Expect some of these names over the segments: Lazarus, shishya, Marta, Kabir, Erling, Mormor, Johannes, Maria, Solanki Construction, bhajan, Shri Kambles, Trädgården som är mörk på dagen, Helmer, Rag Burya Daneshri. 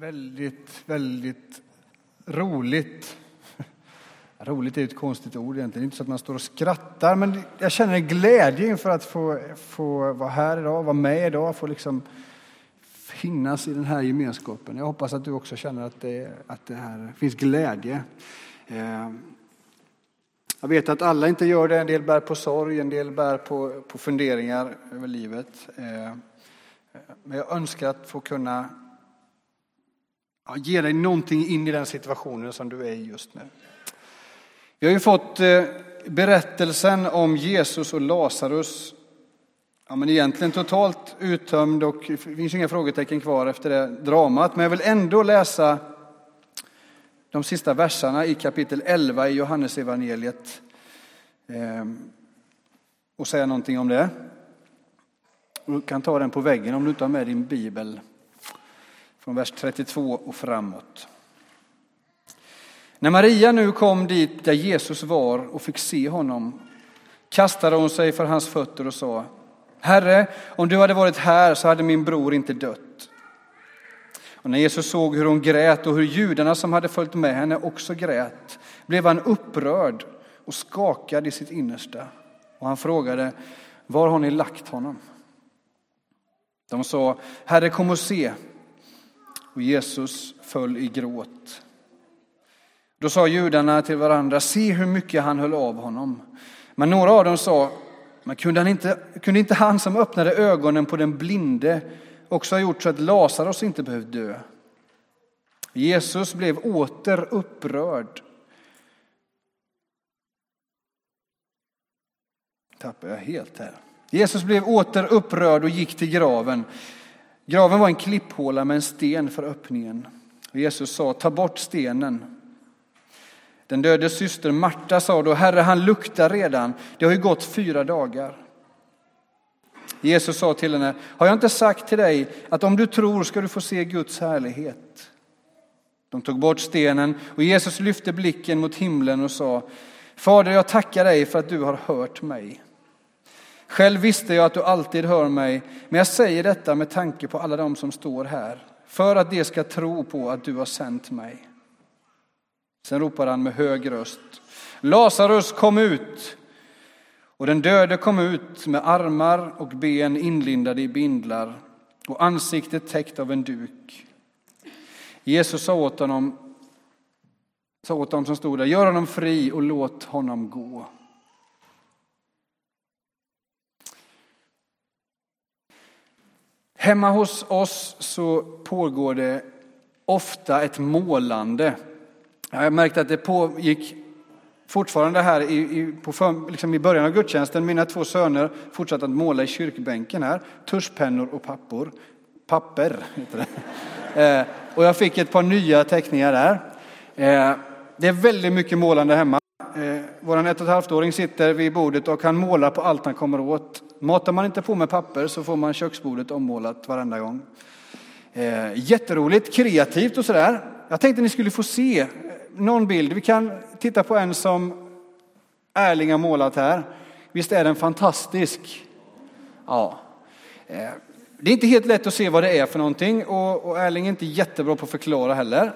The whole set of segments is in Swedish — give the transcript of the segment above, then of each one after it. väldigt, väldigt roligt. Roligt är ett konstigt ord egentligen. Det är inte så att man står och skrattar, men jag känner en glädje inför att få vara här idag, vara med idag, få liksom finnas i den här gemenskapen. Jag hoppas att du också känner att det här finns glädje. Jag vet att alla inte gör det. En del bär på sorg, en del bär på funderingar över livet. Men jag önskar att få kunna ge dig någonting in i den situationen som du är i just nu. Vi har ju fått berättelsen om Jesus och Lazarus. Ja, men egentligen totalt uttömd och det finns inga frågetecken kvar efter det dramat. Men jag vill ändå läsa de sista verserna i kapitel 11 i Johannes evangeliet och säga någonting om det. Du kan ta den på väggen om du inte har med din bibel, från vers 32 och framåt. När Maria nu kom dit där Jesus var och fick se honom, kastade hon sig för hans fötter och sa: Herre, om du hade varit här så hade min bror inte dött. Och när Jesus såg hur hon grät och hur judarna som hade följt med henne också grät, blev han upprörd och skakad i sitt innersta. Och han frågade: var har ni lagt honom? De sa: Herre, kom och se. Och Jesus föll i gråt. Då sa judarna till varandra: se hur mycket han höll av honom. Men några av dem sa: men kunde inte han som öppnade ögonen på den blinde också ha gjort så att Lazarus inte behövde dö? Jesus blev åter upprörd. Tappar jag helt här. Jesus blev åter upprörd och gick till graven. Graven var en klipphåla med en sten för öppningen. Och Jesus sa: ta bort stenen. Den dödes syster Marta sa då: Herre, han luktar redan. Det har ju gått 4 dagar. Jesus sa till henne: har jag inte sagt till dig att om du tror ska du få se Guds härlighet? De tog bort stenen och Jesus lyfte blicken mot himlen och sa: Fader, jag tackar dig för att du har hört mig. Själv visste jag att du alltid hör mig, men jag säger detta med tanke på alla de som står här, för att de ska tro på att du har sänt mig. Sen ropade han med hög röst: Lazarus, kom ut! Och den döde kom ut med armar och ben inlindade i bindlar och ansiktet täckt av en duk. Jesus sa åt dem som stod där: gör honom fri och låt honom gå. Hemma hos oss så pågår det ofta ett målande. Jag märkte att det pågick fortfarande här i början av gudstjänsten. Mina 2 söner fortsatte att måla i kyrkbänken här. Tuschpennor och papper. Papper heter det. Och jag fick ett par nya teckningar där. Det är väldigt mycket målande hemma. Våran 1,5-åring sitter vid bordet och kan måla på allt han kommer åt. Matar man inte på med papper så får man köksbordet ommålat varenda gång. Jätteroligt, kreativt och sådär. Jag tänkte ni skulle få se någon bild. Vi kan titta på en som Erling har målat här. Visst är den fantastisk? Ja. Det är inte helt lätt att se vad det är för någonting. Och Erling är inte jättebra på att förklara heller.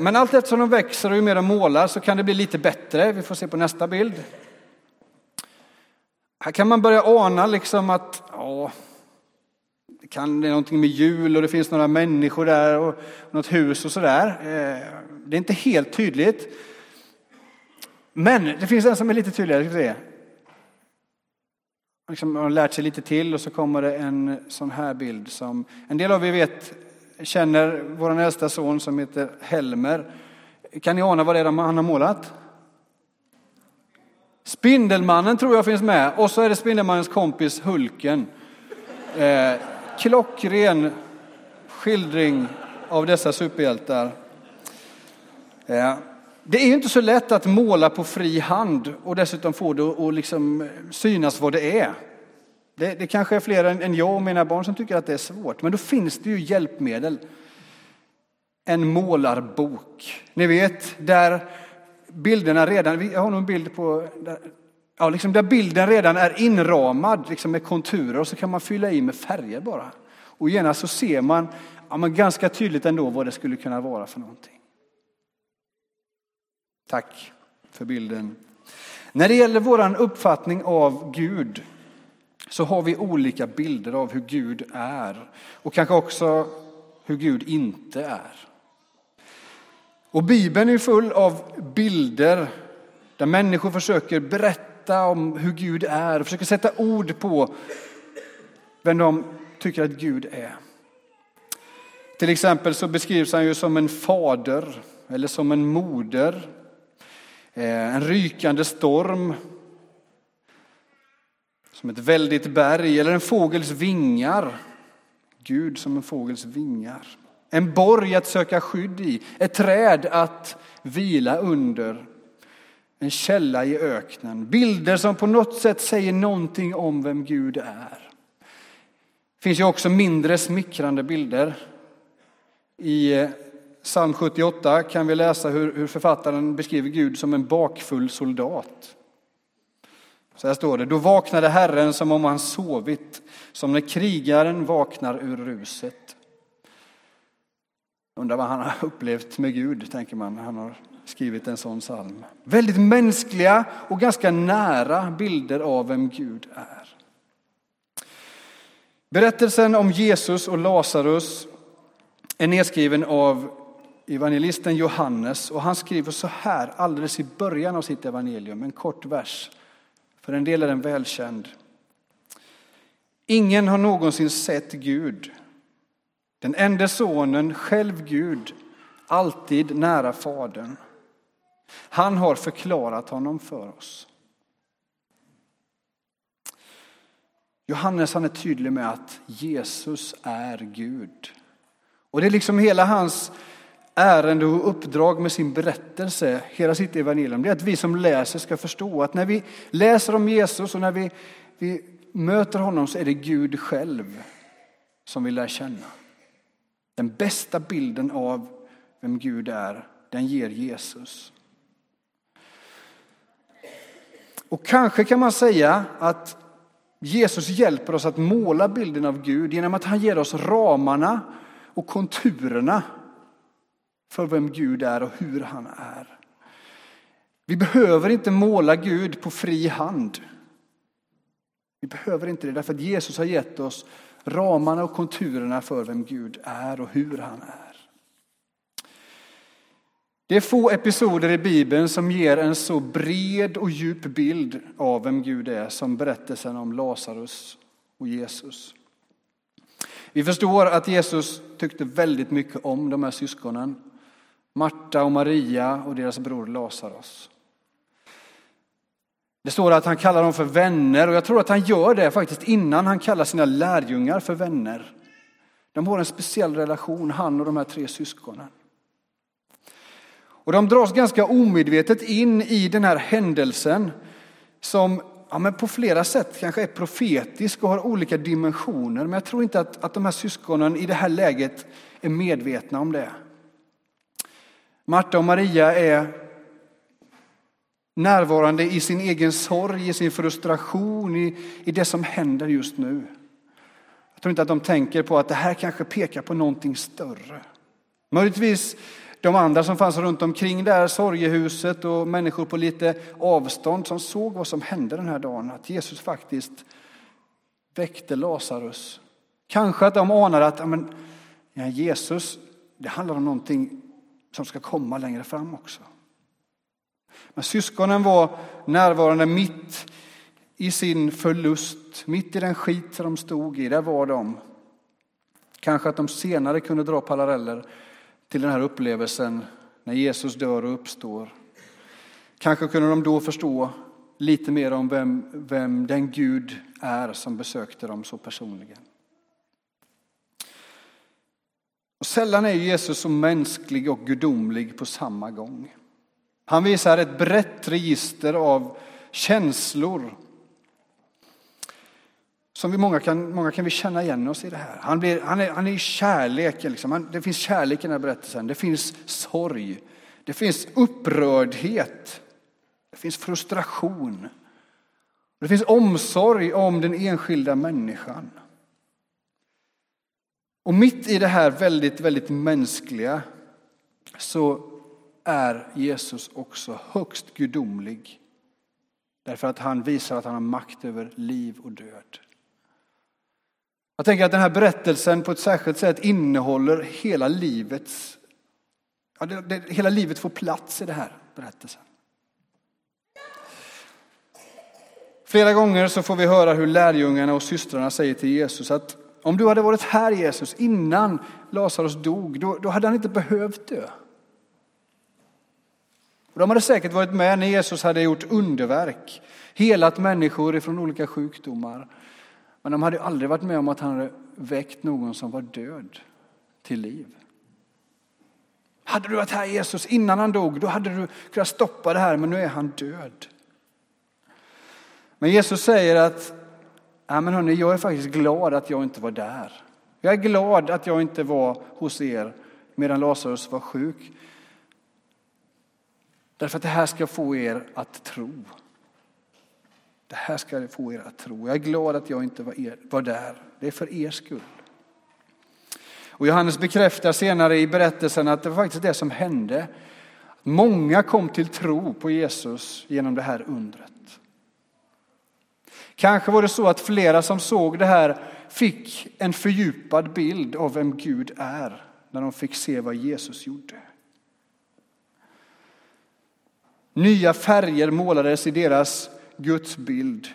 Men allt eftersom de växer och ju mer de målar så kan det bli lite bättre. Vi får se på nästa bild. Här kan man börja ana liksom att... ja, det är någonting med jul och det finns några människor där och något hus och sådär. Det är inte helt tydligt. Men det finns en som är lite tydligare. Ska vi se. Liksom, man har lärt sig lite till och så kommer det en sån här bild som en del av er känner vår äldsta son som heter Helmer. Kan ni ana vad det är han har målat? Spindelmannen tror jag finns med. Och så är det Spindelmannens kompis Hulken. Klockren skildring av dessa superhjältar. Det är ju inte så lätt att måla på fri hand och dessutom få det att liksom synas vad det är. Det kanske är fler än jag och mina barn som tycker att det är svårt. Men då finns det ju hjälpmedel. En målarbok. Ni vet, där bilderna redan... Jag har nog en bild på... Ja, liksom där bilden redan är inramad liksom med konturer och så kan man fylla i med färger bara. Och gärna så ser man ja, men ganska tydligt ändå vad det skulle kunna vara för någonting. Tack för bilden. När det gäller våran uppfattning av Gud så har vi olika bilder av hur Gud är och kanske också hur Gud inte är. Och Bibeln är full av bilder där människor försöker berätta om hur Gud är och försöker sätta ord på vem de tycker att Gud är. Till exempel så beskrivs han ju som en fader eller som en moder, en rykande storm, som ett väldigt berg eller en fågels vingar. Gud som en fågels vingar. En borg att söka skydd i. Ett träd att vila under. En källa i öknen. Bilder som på något sätt säger någonting om vem Gud är. Det finns ju också mindre smickrande bilder. I psalm 78 kan vi läsa hur författaren beskriver Gud som en bakfull soldat. Så här står det. Då vaknade Herren som om han sovit. Som när krigaren vaknar ur ruset. Undrar vad han har upplevt med Gud, tänker man. Han har skrivit en sån psalm. Väldigt mänskliga och ganska nära bilder av vem Gud är. Berättelsen om Jesus och Lazarus är nedskriven av evangelisten Johannes. Och han skriver så här alldeles i början av sitt evangelium. En kort vers. För en del är den välkänd. Ingen har någonsin sett Gud. Den enda sonen, själv Gud, alltid nära fadern. Han har förklarat honom för oss. Johannes, han är tydlig med att Jesus är Gud. Och det är liksom hela hans ärende och uppdrag med sin berättelse, hela sitt evangelium, det är att vi som läser ska förstå att när vi läser om Jesus och när vi möter honom så är det Gud själv som vi lär känna. Den bästa bilden av vem Gud är, den ger Jesus. Och kanske kan man säga att Jesus hjälper oss att måla bilden av Gud genom att han ger oss ramarna och konturerna för vem Gud är och hur han är. Vi behöver inte måla Gud på fri hand. Vi behöver inte det, därför att Jesus har gett oss ramarna och konturerna för vem Gud är och hur han är. Det är få episoder i Bibeln som ger en så bred och djup bild av vem Gud är som berättelsen om Lazarus och Jesus. Vi förstår att Jesus tyckte väldigt mycket om de här syskonen. Marta och Maria och deras bror Lazarus. Det står att han kallar dem för vänner. Och jag tror att han gör det faktiskt innan han kallar sina lärjungar för vänner. De har en speciell relation, han och de här tre syskonen. Och de dras ganska omedvetet in i den här händelsen. Som men på flera sätt kanske är profetisk och har olika dimensioner. Men jag tror inte att de här syskonen i det här läget är medvetna om det. Marta och Maria är närvarande i sin egen sorg, i sin frustration, i det som händer just nu. Jag tror inte att de tänker på att det här kanske pekar på någonting större. Möjligtvis de andra som fanns runt omkring där sorgehuset och människor på lite avstånd som såg vad som hände den här dagen. Att Jesus faktiskt väckte Lazarus. Kanske att de anade att Jesus, det handlar om någonting som ska komma längre fram också. Men syskonen var närvarande mitt i sin förlust, mitt i den skit som de stod i, där var de. Kanske att de senare kunde dra paralleller till den här upplevelsen när Jesus dör och uppstår. Kanske kunde de då förstå lite mer om vem den Gud är som besökte dem så personligen. Och sällan är Jesus så mänsklig och gudomlig på samma gång. Han visar ett brett register av känslor. Som många kan vi känna igen oss i det här. Han är kärleken. Liksom. Det finns kärlek i den här berättelsen. Det finns sorg. Det finns upprördhet. Det finns frustration. Det finns omsorg om den enskilda människan. Och mitt i det här väldigt, väldigt mänskliga så är Jesus också högst gudomlig. Därför att han visar att han har makt över liv och död. Jag tänker att den här berättelsen på ett särskilt sätt innehåller hela livets... Ja, hela livet får plats i den här berättelsen. Flera gånger så får vi höra hur lärjungarna och systrarna säger till Jesus att om du hade varit här, Jesus, innan Lazarus dog, då hade han inte behövt dö. Och de hade säkert varit med när Jesus hade gjort underverk, helat människor ifrån olika sjukdomar. Men de hade aldrig varit med om att han hade väckt någon som var död till liv. Hade du varit här, Jesus, innan han dog, då hade du kunnat stoppa det här, men nu är han död. Men Jesus säger att ja, men hörni, jag är faktiskt glad att jag inte var där. Jag är glad att jag inte var hos er medan Lazarus var sjuk. Därför att det här ska få er att tro. Det här ska få er att tro. Jag är glad att jag inte var där. Det är för er skull. Och Johannes bekräftar senare i berättelsen att det var faktiskt det som hände. Många kom till tro på Jesus genom det här undret. Kanske var det så att flera som såg det här fick en fördjupad bild av vem Gud är när de fick se vad Jesus gjorde. Nya färger målades i deras Guds bild.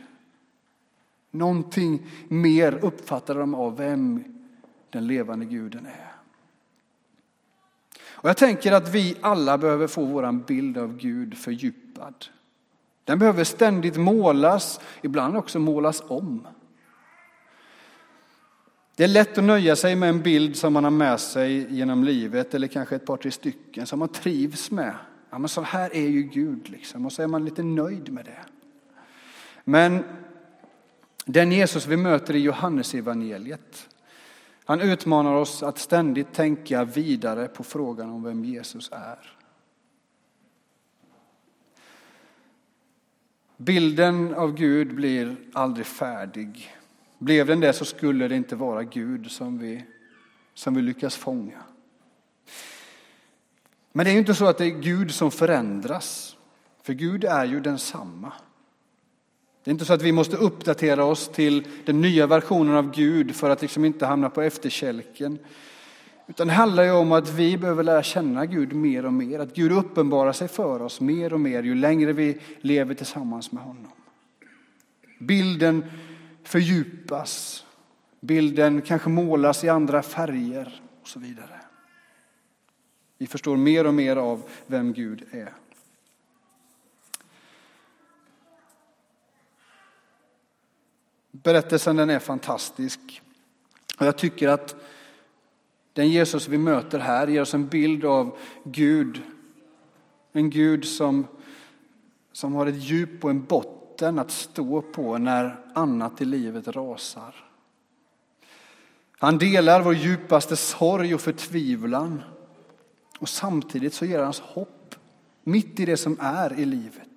Någonting mer uppfattade de av vem den levande Guden är. Och jag tänker att vi alla behöver få våran bild av Gud fördjupad. Den behöver ständigt målas, ibland också målas om. Det är lätt att nöja sig med en bild som man har med sig genom livet, eller kanske ett par, tre stycken som man trivs med. Ja, men så här är ju Gud liksom, och så är man lite nöjd med det. Men den Jesus vi möter i Johannes evangeliet, han utmanar oss att ständigt tänka vidare på frågan om vem Jesus är. Bilden av Gud blir aldrig färdig. Blev den det så skulle det inte vara Gud som vi lyckas fånga. Men det är ju inte så att det är Gud som förändras. För Gud är ju densamma. Det är inte så att vi måste uppdatera oss till den nya versionen av Gud för att liksom inte hamna på efterkälken. Utan det handlar ju om att vi behöver lära känna Gud mer och mer. Att Gud uppenbarar sig för oss mer och mer ju längre vi lever tillsammans med honom. Bilden fördjupas. Bilden kanske målas i andra färger och så vidare. Vi förstår mer och mer av vem Gud är. Berättelsen den är fantastisk. Och jag tycker att den Jesus vi möter här ger oss en bild av Gud. En Gud som har ett djup och en botten att stå på när annat i livet rasar. Han delar vår djupaste sorg och förtvivlan. Och samtidigt så ger han oss hopp mitt i det som är i livet.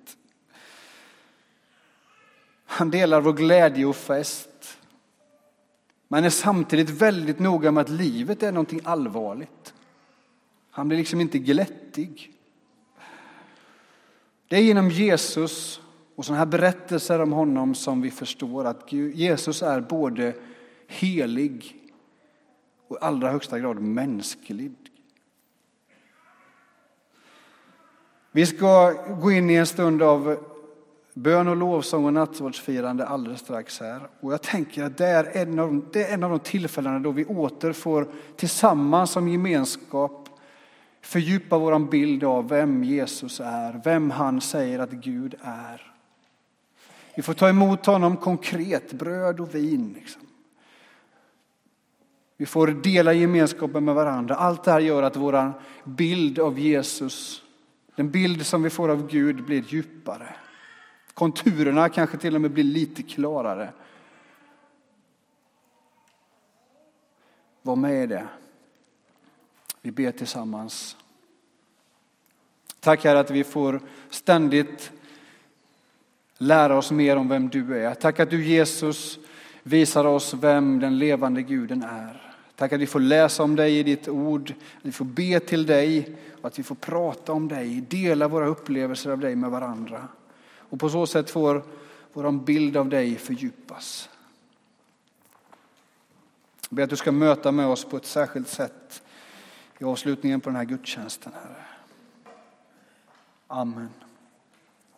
Han delar vår glädje och fest. Man är samtidigt väldigt noga med att livet är någonting allvarligt. Han blir liksom inte glättig. Det är genom Jesus och sådana här berättelser om honom som vi förstår att Jesus är både helig och i allra högsta grad mänsklig. Vi ska gå in i en stund av bön och lovsång och nattvårdsfirande alldeles strax här. Och jag tänker att det är en av de tillfällena då vi åter får tillsammans som gemenskap fördjupa våran bild av vem Jesus är. Vem han säger att Gud är. Vi får ta emot honom konkret, bröd och vin. Liksom. Vi får dela gemenskapen med varandra. Allt det här gör att våran bild av Jesus, den bild som vi får av Gud, blir djupare. Konturerna kanske till och med blir lite klarare. Var med i det. Vi ber tillsammans. Tack Herre att vi får ständigt lära oss mer om vem du är. Tack att du Jesus visar oss vem den levande Guden är. Tack att vi får läsa om dig i ditt ord, att vi får be till dig och att vi får prata om dig, dela våra upplevelser av dig med varandra. Och på så sätt får vår bild av dig fördjupas. Jag ber att du ska möta med oss på ett särskilt sätt i avslutningen på den här gudstjänsten, Herre. Amen.